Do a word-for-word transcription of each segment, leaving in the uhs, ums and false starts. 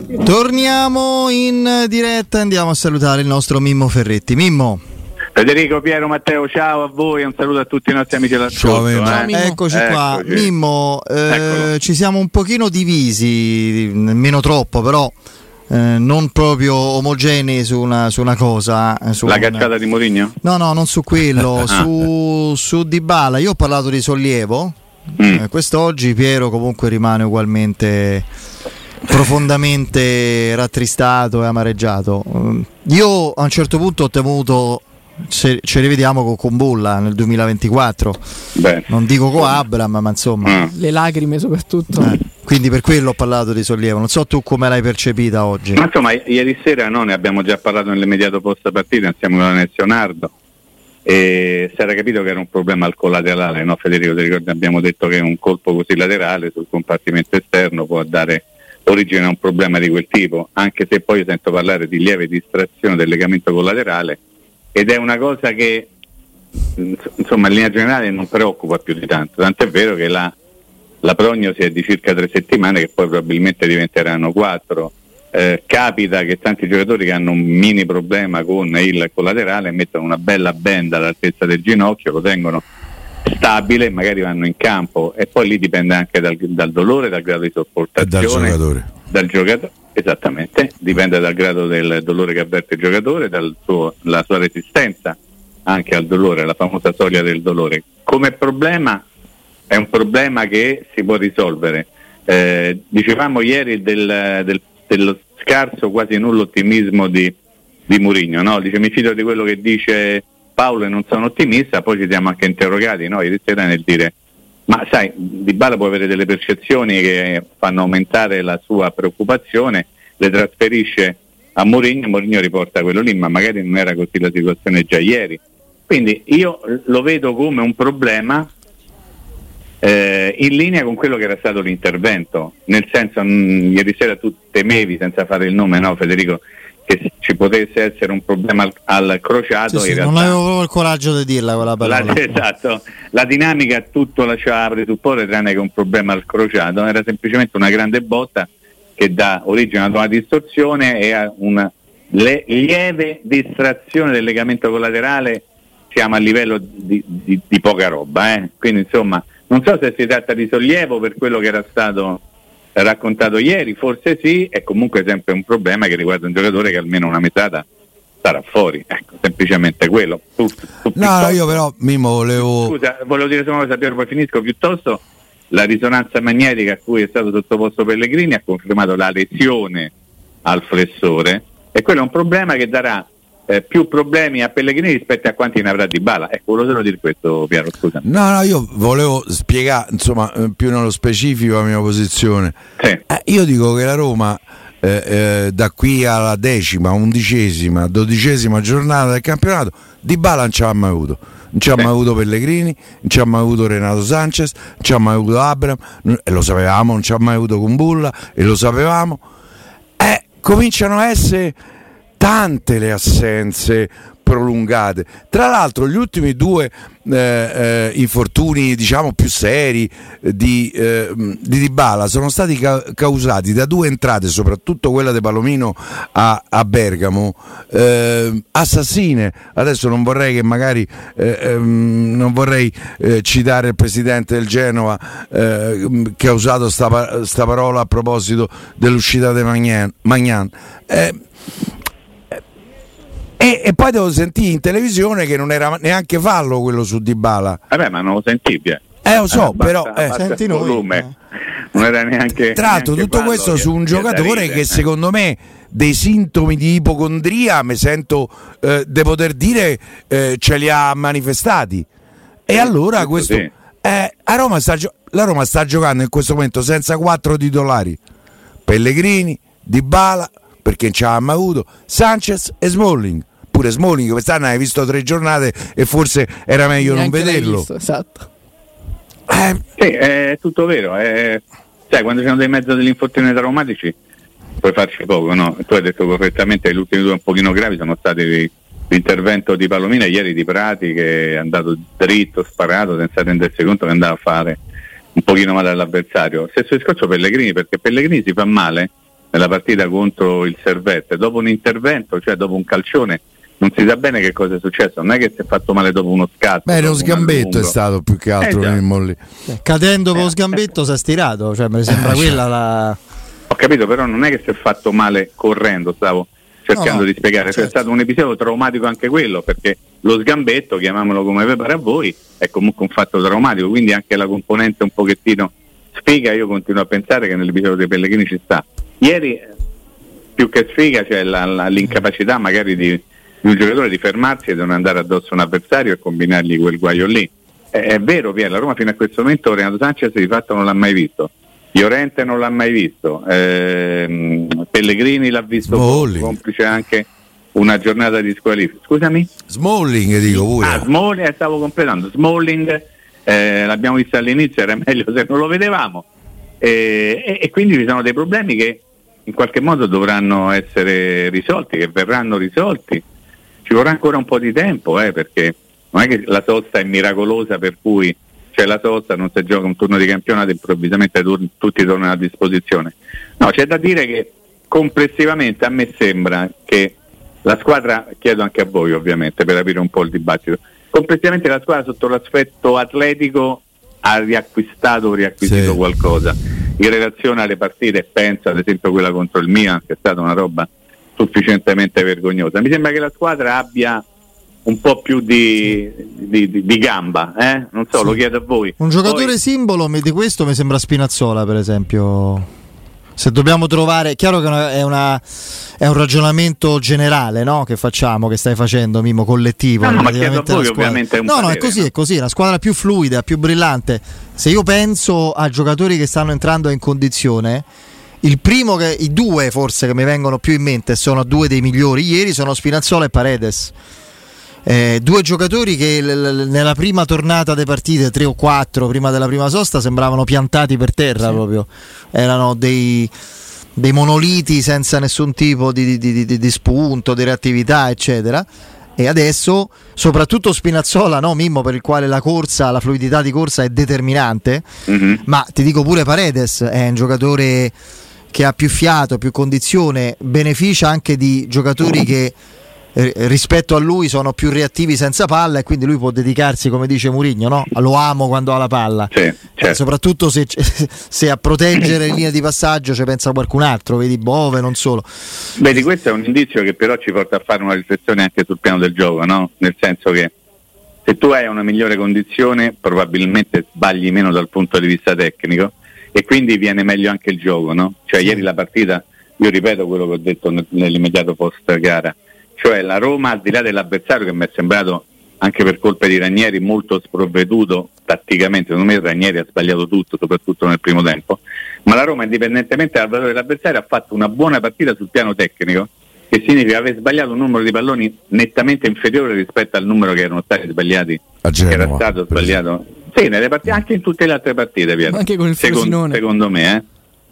Torniamo in diretta, andiamo a salutare il nostro Mimmo Ferretti. Mimmo. Federico, Piero, Matteo, ciao a voi, un saluto a tutti i nostri amici dell'ascolto. Ciao, eh. Eccoci qua. Eccoci. Mimmo, eh, ci siamo un pochino divisi, nemmeno troppo però, eh, non proprio omogenei su una, su una cosa. Su La un... cacciata di Mourinho? No, no, non su quello, ah. su, su Dybala. Io ho parlato di sollievo, mm. eh, quest'oggi Piero comunque rimane ugualmente... profondamente rattristato e amareggiato. Io a un certo punto ho temuto ce, ce rivediamo con, con Bulla nel duemilaventiquattro. Beh, non dico con Abram, ma insomma mm. le lacrime soprattutto, eh, quindi per quello ho parlato di sollievo. Non so tu come l'hai percepita oggi, ma insomma i- ieri sera no, ne abbiamo già parlato nell'immediato post partita, siamo da Nacionardo e si era capito che era un problema al collaterale, no Federico? Ti ricordi, abbiamo detto che un colpo così laterale sul compartimento esterno può dare origine a un problema di quel tipo, anche se poi sento parlare di lieve distrazione del legamento collaterale, ed è una cosa che insomma in linea generale non preoccupa più di tanto, tant'è vero che la, la prognosi è di circa tre settimane che poi probabilmente diventeranno quattro. Eh, capita che tanti giocatori che hanno un mini problema con il collaterale mettono una bella benda all'altezza del ginocchio, lo tengono stabile, magari vanno in campo, e poi lì dipende anche dal, dal dolore, dal grado di sopportazione dal giocatore. dal giocatore esattamente, dipende dal grado del dolore che avverte il giocatore, dal suo, la sua resistenza anche al dolore, la famosa soglia del dolore. Come problema è un problema che si può risolvere, eh, dicevamo ieri del, del, dello scarso, quasi nullo ottimismo di, di Mourinho, no? Dice, mi fido di quello che dice Paolo e non sono ottimista. Poi ci siamo anche interrogati noi ieri sera nel dire, ma sai, Dybala può avere delle percezioni che fanno aumentare la sua preoccupazione, le trasferisce a Mourinho, Mourinho riporta quello lì, ma magari non era così la situazione già ieri. Quindi io lo vedo come un problema eh, in linea con quello che era stato l'intervento, nel senso mh, ieri sera tu temevi, senza fare il nome, no Federico, che ci potesse essere un problema al, al crociato. Sì, in sì, realtà, non avevo il coraggio di dirla quella parola. La, esatto, la dinamica tutto lasciava presupporre tranne che un problema al crociato, era semplicemente una grande botta che dà origine ad una distorsione e a una le, lieve distrazione del legamento collaterale. Siamo a livello di, di, di poca roba, eh? Quindi insomma non so se si tratta di sollievo per quello che era stato raccontato ieri, forse sì, è comunque sempre un problema che riguarda un giocatore che almeno una metà sarà fuori, ecco, semplicemente quello. Tu, tu no, io però Mimmo volevo scusa, volevo dire solo una cosa, Piero, poi finisco. Piuttosto la risonanza magnetica a cui è stato sottoposto Pellegrini ha confermato la lesione al flessore, e quello è un problema che darà Eh, più problemi a Pellegrini rispetto a quanti ne avrà Dybala. Ecco, volevo solo dire questo, Piero, scusa. No, no, io volevo spiegare, insomma, più nello specifico la mia posizione. Sì. Eh, io dico che la Roma eh, eh, da qui alla decima, undicesima, dodicesima giornata del campionato, Dybala non ci ha mai avuto. Non ci ha mai avuto Pellegrini, non ci ha mai avuto Renato Sanchez, non ci ha mai avuto Abram, e lo sapevamo, non ci ha mai avuto Kumbulla, e lo sapevamo. Eh, cominciano a essere tante le assenze prolungate. Tra l'altro gli ultimi due eh, eh, infortuni diciamo più seri di, eh, di Dybala sono stati ca- causati da due entrate, soprattutto quella di Palomino a, a Bergamo, eh, assassine. Adesso non vorrei che magari eh, ehm, non vorrei eh, citare il presidente del Genova eh, che ha usato sta, sta parola a proposito dell'uscita di Magnan, Magnan. Eh, E, e poi devo sentire in televisione che non era neanche fallo quello su Dybala. Vabbè, ma non lo sentivi. Eh, eh lo so, eh, però basta, eh, basta senti il volume. Noi. Non era neanche. Tra l'altro, tutto fallo, questo su un giocatore che secondo me dei sintomi di ipocondria mi sento eh, di poter dire eh, ce li ha manifestati. E eh, allora questo sì. eh, a Roma sta gio- la Roma sta giocando in questo momento senza quattro titolari: Pellegrini, Dybala, perché non ci ha mai avuto, Sanchez e Smalling. Pure Smalling che quest'anno hai visto tre giornate e forse era meglio non vederlo. Visto, esatto. Eh, sì, è tutto vero. È... Sai, quando siamo nel mezzo degli infortuni traumatici puoi farci poco, no? Tu hai detto perfettamente che gli ultimi due un pochino gravi sono stati l'intervento di Palomino e ieri di Prati, che è andato dritto, sparato, senza rendersi conto che andava a fare un pochino male all'avversario. Stesso discorso Pellegrini, perché Pellegrini si fa male nella partita contro il Servette, dopo un intervento, cioè dopo un calcione. Non si sa bene che cosa è successo, non è che si è fatto male dopo uno scatto. Beh, lo sgambetto è stato più che altro eh, molli. Cadendo eh, con lo sgambetto eh, si è stirato, cioè mi sembra eh, quella la... Ho capito, però non è che si è fatto male correndo, stavo cercando no, no, di spiegare, certo. Cioè, è stato un episodio traumatico anche quello, perché lo sgambetto, chiamiamolo come pare a voi, è comunque un fatto traumatico, quindi anche la componente un pochettino sfiga, io continuo a pensare che nell'episodio dei Pellegrini ci sta. Ieri più che sfiga c'è cioè la, la, l'incapacità magari di di un giocatore di fermarsi e di non andare addosso a un avversario e combinargli quel guaio lì. È, è vero, Piero, la Roma fino a questo momento Renato Sanchez di fatto non l'ha mai visto, Llorente non l'ha mai visto, ehm, Pellegrini l'ha visto poco, complice anche una giornata di squalifica. Scusami? Smalling dico pure. Ah, Smalling, stavo completando, Smalling eh, l'abbiamo visto all'inizio, era meglio se non lo vedevamo eh, e, e quindi ci sono dei problemi che in qualche modo dovranno essere risolti, che verranno risolti. Ci vorrà ancora un po' di tempo, eh, perché non è che la sosta è miracolosa per cui c'è la sosta, non si gioca un turno di campionato e improvvisamente tu- tutti tornano a disposizione. No, c'è da dire che complessivamente a me sembra che la squadra, chiedo anche a voi ovviamente per aprire un po' il dibattito, complessivamente la squadra sotto l'aspetto atletico ha riacquistato o riacquisito sì. qualcosa. In relazione alle partite, penso ad esempio quella contro il Milan, che è stata una roba sufficientemente vergognosa. Mi sembra che la squadra abbia un po' più di, di, di, di gamba, eh? Non so, sì. Lo chiedo a voi. Un giocatore Poi... simbolo di questo mi sembra Spinazzola, per esempio. Se dobbiamo trovare, chiaro che è, una, è un ragionamento generale, no? Che facciamo, che stai facendo, Mimmo, collettivo. No, no, ma chiedo a voi, ovviamente è un no, parere, no, è così, no? È così, la squadra più fluida, più brillante. Se io penso a giocatori che stanno entrando in condizione, il primo che i due forse che mi vengono più in mente sono due dei migliori ieri sono Spinazzola e Paredes, eh, due giocatori che l- l- nella prima tornata delle partite tre o quattro prima della prima sosta sembravano piantati per terra, sì. Proprio erano dei, dei monoliti senza nessun tipo di, di, di, di, di spunto, di reattività eccetera. E adesso soprattutto Spinazzola, no Mimmo, per il quale la corsa, la fluidità di corsa è determinante, mm-hmm. Ma ti dico pure Paredes è un giocatore che ha più fiato, più condizione, beneficia anche di giocatori che eh, rispetto a lui sono più reattivi senza palla e quindi lui può dedicarsi, come dice Mourinho, no? Lo amo quando ha la palla, sì, certo. eh, soprattutto se, se a proteggere le linee di passaggio ci pensa qualcun altro, vedi Bove, non solo. Vedi, questo è un indizio che però ci porta a fare una riflessione anche sul piano del gioco, no? Nel senso che se tu hai una migliore condizione probabilmente sbagli meno dal punto di vista tecnico e quindi viene meglio anche il gioco, no? Cioè ieri la partita, io ripeto quello che ho detto nell'immediato post gara, cioè la Roma al di là dell'avversario che mi è sembrato anche per colpa di Ranieri molto sprovveduto tatticamente, secondo me Ranieri ha sbagliato tutto, soprattutto nel primo tempo, ma la Roma indipendentemente dal valore dell'avversario ha fatto una buona partita sul piano tecnico, che significa aver sbagliato un numero di palloni nettamente inferiore rispetto al numero che erano stati sbagliati a Genova, che era stato sbagliato sì, nelle partite, anche in tutte le altre partite, Piero. Anche con il Frosinone. Secondo, secondo me, eh.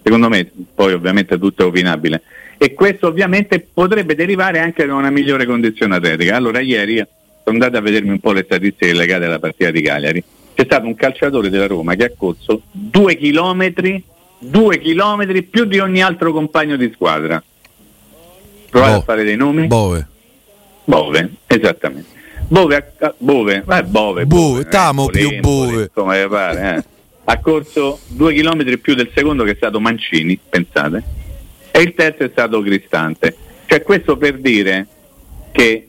secondo me, poi ovviamente tutto è opinabile, e questo ovviamente potrebbe derivare anche da una migliore condizione atletica. Allora ieri sono andato a vedermi un po' le statistiche legate alla partita di Cagliari, c'è stato un calciatore della Roma che ha corso due chilometri due chilometri più di ogni altro compagno di squadra. Provate Bo- a fare dei nomi. Bove Bove, esattamente Bove, Bove, eh, Bove, Bove, Bove Tamo eh, più Bove, insomma, che pare, eh. Ha corso due chilometri più del secondo, che è stato Mancini, pensate, e il terzo è stato Cristante. Cioè, questo per dire che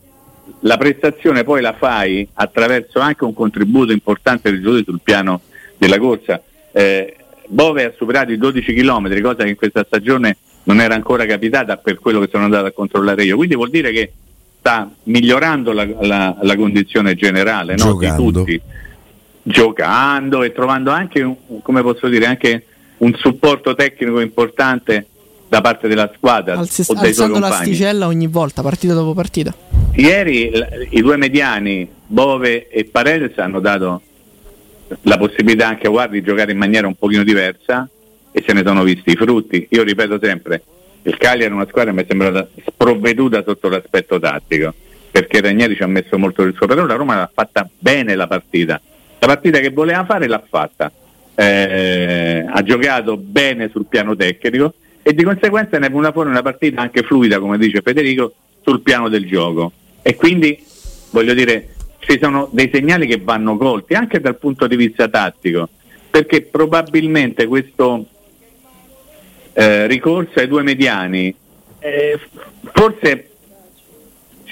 la prestazione poi la fai attraverso anche un contributo importante del giocatore sul piano della corsa. eh, Bove ha superato i dodici chilometri, cosa che in questa stagione non era ancora capitata, per quello che sono andato a controllare io, quindi vuol dire che sta migliorando la, la, la condizione generale, no? Di tutti, giocando e trovando anche un, come posso dire, anche un supporto tecnico importante da parte della squadra, Alzis- o dei suoi compagni, alzando l'asticella ogni volta, partita dopo partita. Ieri l- i due mediani Bove e Paredes hanno dato la possibilità anche a Guardi di giocare in maniera un pochino diversa, e se ne sono visti i frutti. Io ripeto sempre, il Cagliari è una squadra che mi è sembrata sprovveduta sotto l'aspetto tattico, perché Ranieri ci ha messo molto del suo, però la Roma l'ha fatta bene la partita, la partita che voleva fare l'ha fatta, eh, ha giocato bene sul piano tecnico e di conseguenza ne è venuta fuori una partita anche fluida, come dice Federico, sul piano del gioco, e quindi voglio dire ci sono dei segnali che vanno colti anche dal punto di vista tattico, perché probabilmente questo Eh, ricorso ai due mediani eh, forse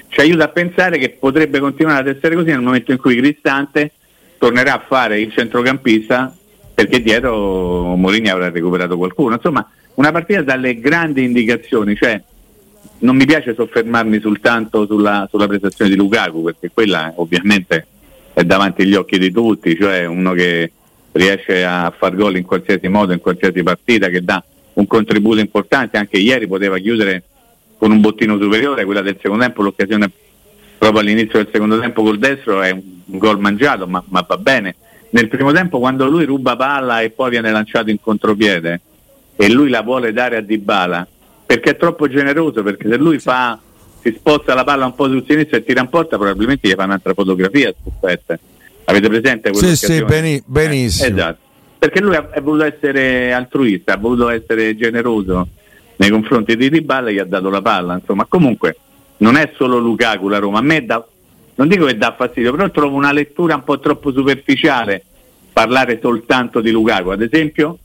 ci aiuta a pensare che potrebbe continuare ad essere così nel momento in cui Cristante tornerà a fare il centrocampista, perché dietro Mourinho avrà recuperato qualcuno. Insomma, una partita dalle grandi indicazioni, cioè non mi piace soffermarmi soltanto sulla, sulla prestazione di Lukaku, perché quella ovviamente è davanti agli occhi di tutti, cioè uno che riesce a far gol in qualsiasi modo, in qualsiasi partita, che dà un contributo importante. Anche ieri poteva chiudere con un bottino superiore, quella del secondo tempo, l'occasione proprio all'inizio del secondo tempo col destro è un gol mangiato, ma, ma va bene. Nel primo tempo, quando lui ruba palla e poi viene lanciato in contropiede e lui la vuole dare a Dybala, perché è troppo generoso, perché se lui fa, si sposta la palla un po' sul sinistro e tira in porta, probabilmente gli fa un'altra fotografia. Aspetta, avete presente quell'occasione? Sì, sì, beni, benissimo. Eh, esatto. Perché lui ha voluto essere altruista, ha voluto essere generoso nei confronti di Dybala, gli ha dato la palla. Insomma, comunque non è solo Lukaku la Roma, a me da, non dico che dà fastidio, però trovo una lettura un po' troppo superficiale parlare soltanto di Lukaku. Ad esempio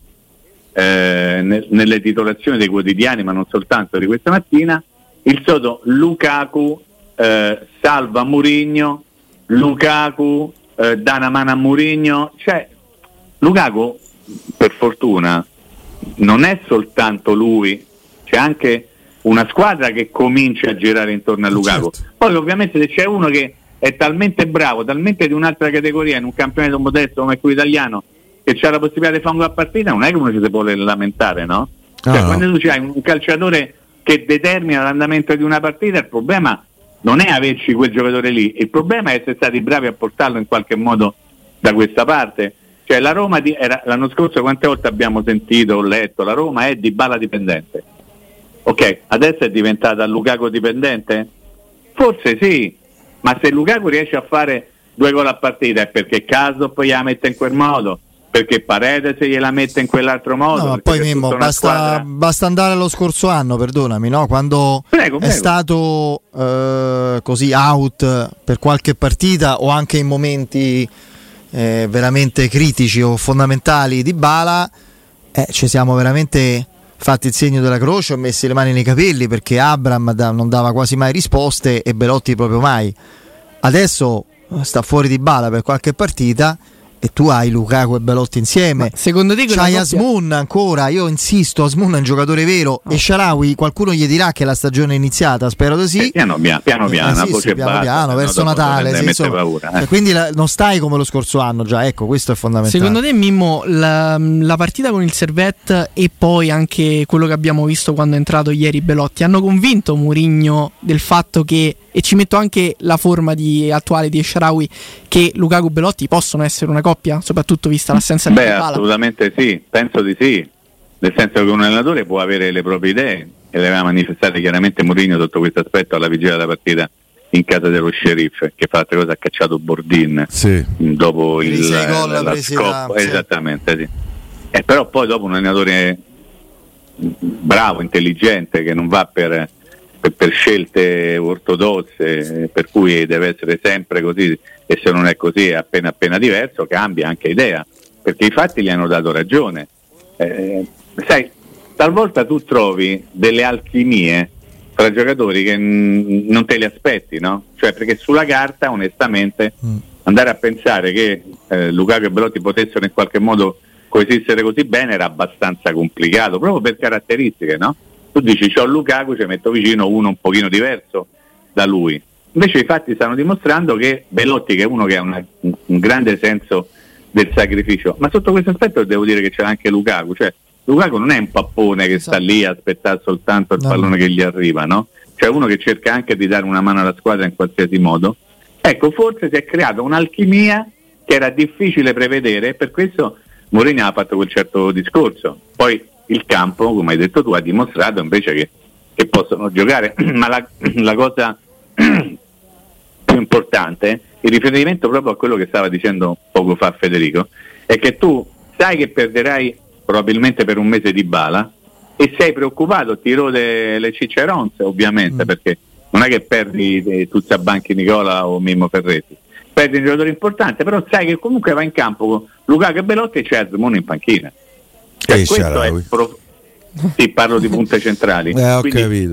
eh, ne, nelle titolazioni dei quotidiani, ma non soltanto di questa mattina, il sotto Lukaku eh, salva Mourinho, Lukaku eh, dà una mano a Mourinho. Cioè, Lukaku, per fortuna, non è soltanto lui, c'è anche una squadra che comincia a girare intorno a Lukaku. Certo. Poi ovviamente se c'è uno che è talmente bravo, talmente di un'altra categoria, in un campionato modesto come quello italiano, che c'ha la possibilità di fare una partita, non è che uno ci si può lamentare, no? Cioè, ah, no. Quando tu hai un calciatore che determina l'andamento di una partita, il problema non è averci quel giocatore lì, il problema è essere stati bravi a portarlo in qualche modo da questa parte. Cioè la Roma di, era, l'anno scorso quante volte abbiamo sentito o letto, la Roma è Dybala dipendente. Ok, adesso è diventata Lukaku dipendente? Forse sì, ma se Lukaku riesce a fare due gol a partita è perché Caso poi la mette in quel modo, perché Paredes gliela mette in quell'altro modo. No, ma poi Mimmo, basta, basta andare allo scorso anno, perdonami, no? Quando prego, è prego. stato eh, così out per qualche partita o anche in momenti Eh, veramente critici o fondamentali Dybala, eh, ci siamo veramente fatti il segno della croce, ho messi le mani nei capelli, perché Abram da, non dava quasi mai risposte e Belotti proprio mai. Adesso sta fuori Dybala per qualche partita e tu hai Lukaku e Belotti insieme. Ma secondo te c'hai Azmoun ancora? Io insisto, Azmoun è un giocatore vero. Oh. E El Shaarawy, qualcuno gli dirà che la stagione è iniziata, spero di sì. Piano piano, piano piano, eh, sì, sì, piano, piano verso Natale. Sì, insomma, paura, eh. Quindi la, non stai come lo scorso anno già, ecco, questo è fondamentale. Secondo te, Mimmo, la, la partita con il Servette e poi anche quello che abbiamo visto quando è entrato ieri Belotti hanno convinto Mourinho del fatto che, e ci metto anche la forma di, attuale di El Shaarawy, che Lukaku Belotti possono essere una coppia, soprattutto vista l'assenza di Dybala? Beh, assolutamente sì, penso di sì. nel senso che un allenatore può avere le proprie idee, e le aveva manifestate chiaramente Mourinho sotto questo aspetto alla vigilia della partita in casa dello Sheriff, che fa altre cose, ha cacciato Bordin, sì, dopo il, il gol, la, la scoppa, sì, esattamente, sì. E però poi dopo un allenatore bravo, intelligente, che non va per, per, per scelte ortodosse, per cui deve essere sempre così, e se non è così è appena appena diverso, cambia anche idea, perché i fatti gli hanno dato ragione. Eh, sai, talvolta tu trovi delle alchimie tra giocatori che mh, non te li aspetti, no? Cioè, perché sulla carta, onestamente, mm. andare a pensare che eh, Lukaku e Belotti potessero in qualche modo coesistere così bene era abbastanza complicato, proprio per caratteristiche, no? Tu dici, c'ho Lukaku, ci metto vicino uno un pochino diverso da lui. Invece i fatti stanno dimostrando che Belotti, che è uno che ha una, un grande senso del sacrificio, ma sotto questo aspetto devo dire che c'è anche Lukaku, cioè Lukaku non è un pappone che esatto. sta lì a aspettare soltanto il no. pallone che gli arriva, no? Cioè uno che cerca anche di dare una mano alla squadra in qualsiasi modo. Ecco, forse si è creata un'alchimia che era difficile prevedere, e per questo Mourinho ha fatto quel certo discorso. Poi il campo, come hai detto tu, ha dimostrato invece che, che possono giocare, ma la, la cosa più importante, il riferimento proprio a quello che stava dicendo poco fa Federico, è che tu sai che perderai probabilmente per un mese Dybala e sei preoccupato, ti rode le ciccerons ovviamente, mm. perché non è che perdi tutti a banchi Nicola o Mimmo Ferretti, perdi un giocatore importante, però sai che comunque va in campo con Lukaku e Belotti e c'è Azmoun in panchina, cioè, e questo è prof... sì, parlo di punte centrali, eh, ho quindi, capito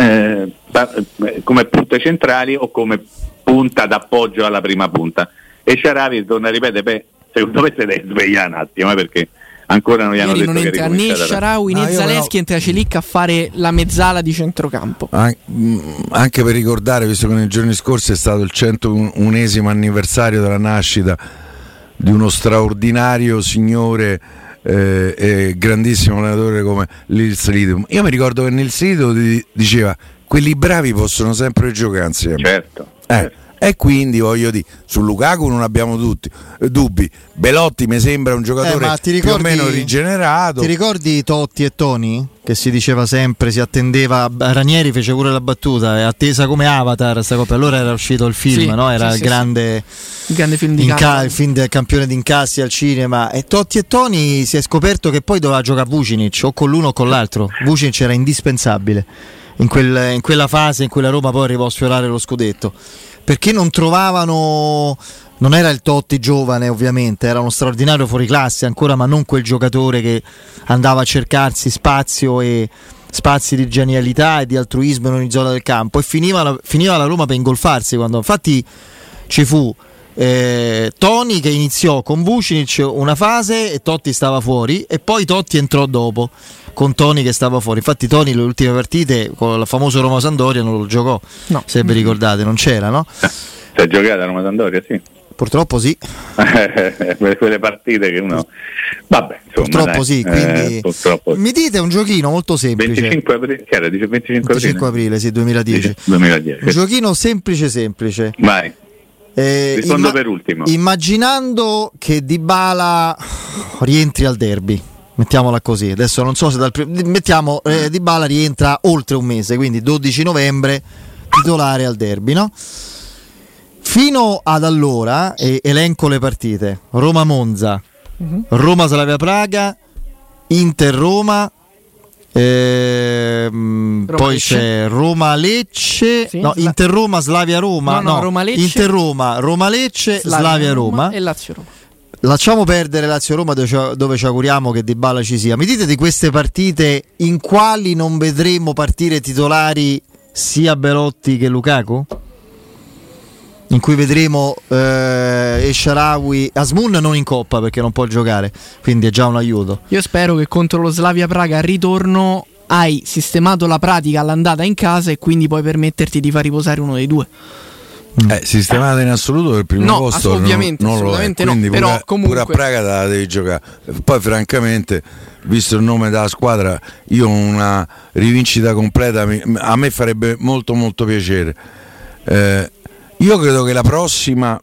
eh, eh, come punte centrali o come punta d'appoggio alla prima punta. E El Shaarawy torna a ripetere, beh, secondo me se deve svegliare un attimo, eh, perché ancora non gli hanno Ieri detto non entra che né El Shaarawy né ah, Zaleschi, no. entra Celic a fare la mezzala di centrocampo. An- anche per ricordare, visto che nei giorni scorsi è stato il centounesimo anniversario della nascita di uno straordinario signore eh, e grandissimo allenatore come Nils Liedholm. Io mi ricordo che Nils Liedholm diceva: quelli bravi possono sempre giocare insieme. Certo, eh, certo. E quindi voglio dire, su Lukaku non abbiamo tutti dubbi. Belotti mi sembra un giocatore eh, ricordi, più o meno rigenerato. Ti ricordi Totti e Toni? Che si diceva sempre, si attendeva. Ranieri fece pure la battuta, è attesa come Avatar sta coppia. Allora era uscito il film, sì, no? Era sì, il, sì, grande, sì. il grande film di inca- il film del campione di incassi al cinema. E Totti e Toni si è scoperto che poi doveva giocare Vucinic, o con l'uno o con l'altro. Vucinic era indispensabile in, quel, in quella fase in cui la Roma poi arrivò a sfiorare lo scudetto, perché non trovavano, non era il Totti giovane ovviamente, era uno straordinario fuoriclasse ancora, ma non quel giocatore che andava a cercarsi spazio e spazi di genialità e di altruismo in ogni zona del campo, e finiva la, finiva la Roma per ingolfarsi, quando infatti ci fu eh, Toni che iniziò con Vucinic una fase e Totti stava fuori, e poi Totti entrò dopo con Toni che stava fuori. Infatti Toni le ultime partite con il famoso Roma Sampdoria non lo giocò, no. se vi ricordate, non c'era, no? Si è giocata a Roma Sampdoria, sì. Purtroppo sì. Quelle partite che uno vabbè, insomma, purtroppo dai. sì, quindi eh, purtroppo. Mi dite un giochino molto semplice. venticinque aprile, che era, dice venticinque aprile, venticinque aprile, sì, duemiladieci. duemiladieci. Un giochino semplice semplice. Vai. Eh, Rispondo imma- per ultimo. Immaginando che Dybala rientri al derby. Mettiamola così, adesso non so se dal primo, mettiamo eh, Dybala rientra oltre un mese, quindi dodici novembre titolare al derby, no? Fino ad allora, e elenco le partite: Roma-Monza, uh-huh. Roma-Slavia Praga, Inter-Roma, ehm, Roma poi Lecce. c'è Roma-Lecce, sì, no, Sla- Inter-Roma-Slavia-Roma, no, no, no Roma-Lecce. Inter-Roma, Roma-Lecce, Slavia-Roma e Lazio-Roma. Lasciamo perdere Lazio-Roma, dove ci auguriamo che Dybala ci sia. Mi dite di queste partite in quali non vedremo partire titolari sia Belotti che Lukaku? In cui vedremo eh, El Shaarawy, Azmoun non in coppa perché non può giocare, quindi è già un aiuto. Io spero che contro lo Slavia Praga al ritorno hai sistemato la pratica all'andata in casa e quindi puoi permetterti di far riposare uno dei due. Eh, sistemato in assoluto per il primo no, posto ovviamente, non, non assolutamente lo è, quindi no, però pure, comunque... pure a Praga la devi giocare. Poi francamente, visto il nome della squadra, io una rivincita completa a me farebbe molto molto piacere. Eh, io credo che la prossima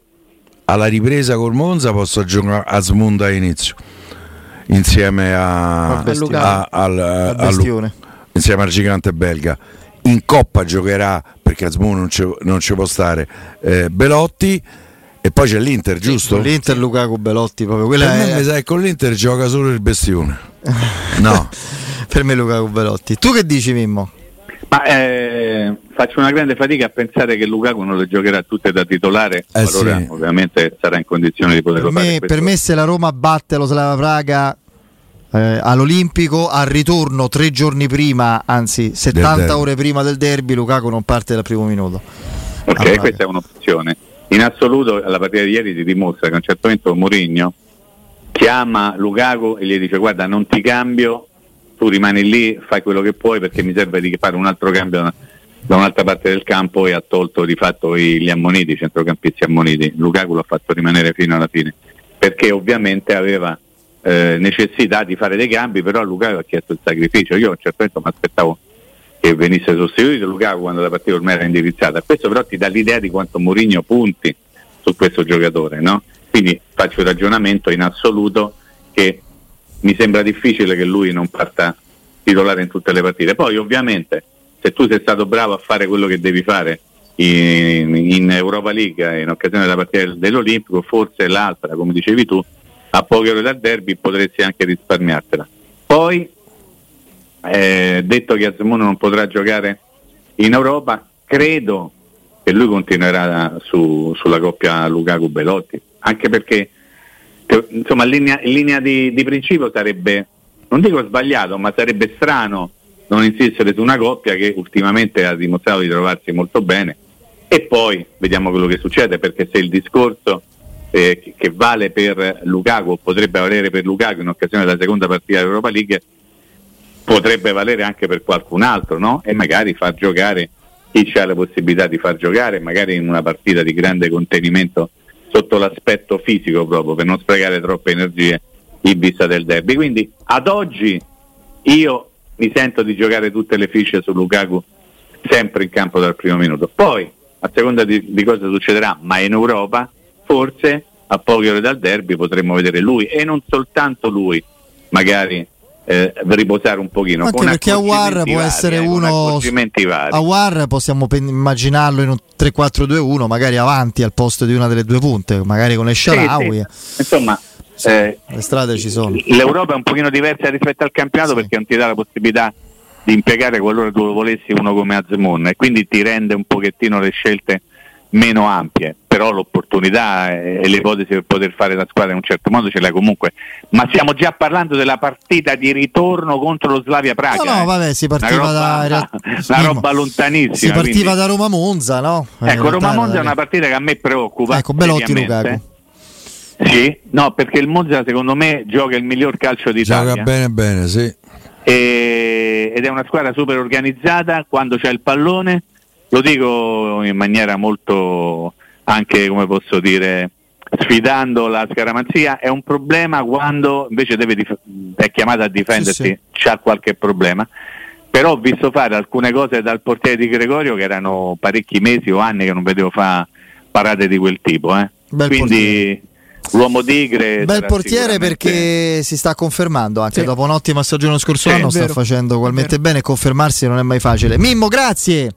alla ripresa col Monza possa giocare Azmoun da inizio, insieme a, a, al, a, a Lu, insieme al gigante belga. In Coppa giocherà, perché Azmoun non ci, non ci può stare, eh, Belotti. E poi c'è l'Inter, giusto? L'Inter, Lukaku, Belotti, proprio quella per è... me, sai, con l'Inter gioca solo il bestione. No. Per me Lukaku, Belotti. Tu che dici, Mimmo? Ma eh, faccio una grande fatica a pensare che Lukaku non le giocherà tutte da titolare, eh, allora sì. Ovviamente sarà in condizione di poterlo per me, fare. Per me se la Roma batte lo Slavia Praga eh, all'Olimpico, al ritorno tre giorni prima, anzi settanta ore prima del derby, Lukaku non parte dal primo minuto. Ok, allora, questa è un'opzione. In assoluto la partita di ieri si dimostra che a un certo momento Mourinho chiama Lukaku e gli dice: guarda, non ti cambio, tu rimani lì, fai quello che puoi, perché mi serve di fare un altro cambio da un'altra parte del campo. E ha tolto di fatto gli ammoniti, i centrocampisti ammoniti. Lukaku l'ha fatto rimanere fino alla fine, perché ovviamente aveva eh, necessità di fare dei cambi, però Lukaku ha chiesto il sacrificio. Io a un certo momento mi aspettavo che venisse sostituito Lukaku quando la partita ormai era indirizzata. Questo però ti dà l'idea di quanto Mourinho punti su questo giocatore, no? Quindi faccio il ragionamento in assoluto che mi sembra difficile che lui non parta titolare in tutte le partite. Poi ovviamente se tu sei stato bravo a fare quello che devi fare in, in Europa League in occasione della partita dell'Olimpico, forse l'altra, come dicevi tu, a poche ore dal derby potresti anche risparmiartela. Poi Eh, detto che Azmoun non potrà giocare in Europa, credo che lui continuerà su, sulla coppia Lukaku-Belotti, anche perché che, insomma, in linea, in linea di, di principio sarebbe, non dico sbagliato, ma sarebbe strano non insistere su una coppia che ultimamente ha dimostrato di trovarsi molto bene. E poi vediamo quello che succede, perché se il discorso eh, che vale per Lukaku o potrebbe valere per Lukaku in occasione della seconda partita dell'Europa League potrebbe valere anche per qualcun altro, no? E magari far giocare chi ha la possibilità di far giocare, magari in una partita di grande contenimento sotto l'aspetto fisico, proprio per non sprecare troppe energie in vista del derby. Quindi ad oggi io mi sento di giocare tutte le fiche su Lukaku, sempre in campo dal primo minuto. Poi a seconda di, di cosa succederà, ma in Europa forse a poche ore dal derby potremmo vedere lui, e non soltanto lui, magari Eh, riposare un pochino, anche con perché Awar può essere vari, uno Awar possiamo pen- immaginarlo in un tre quattro due uno, magari avanti al posto di una delle due punte, magari con El Shaarawy. Sì, sì. Insomma, sì, eh, le strade ci sono. L'Europa è un pochino diversa rispetto al campionato, sì, perché non ti dà la possibilità di impiegare, qualora tu lo volessi, uno come Azmoun, e quindi ti rende un pochettino le scelte meno ampie, però l'opportunità e l'ipotesi per poter fare la squadra in un certo modo ce l'ha comunque. Ma stiamo già parlando della partita di ritorno contro lo Slavia Praga. No, no, eh. vabbè, si partiva una roba, da una, una roba lontanissima. Si partiva quindi da Roma Monza, no? Eh, ecco, Roma Monza è una partita che a me preoccupa. Ecco, Belotti Lukaku. Sì, no, perché il Monza secondo me gioca il miglior calcio d'Italia. Gioca bene bene, sì. E, ed è una squadra super organizzata quando c'è il pallone. Lo dico in maniera molto, anche come posso dire, sfidando la scaramanzia. È un problema quando invece deve dif- è chiamata a difendersi, sì, sì, c'ha qualche problema. Però ho visto fare alcune cose dal portiere Di Gregorio che erano parecchi mesi o anni che non vedevo fa parate di quel tipo, eh. Quindi portiere. L'uomo tigre, bel portiere, sicuramente, perché si sta confermando anche, sì, dopo un'ottima stagione lo scorso sì, anno sta facendo ugualmente bene, e confermarsi non è mai facile. Mimmo, grazie.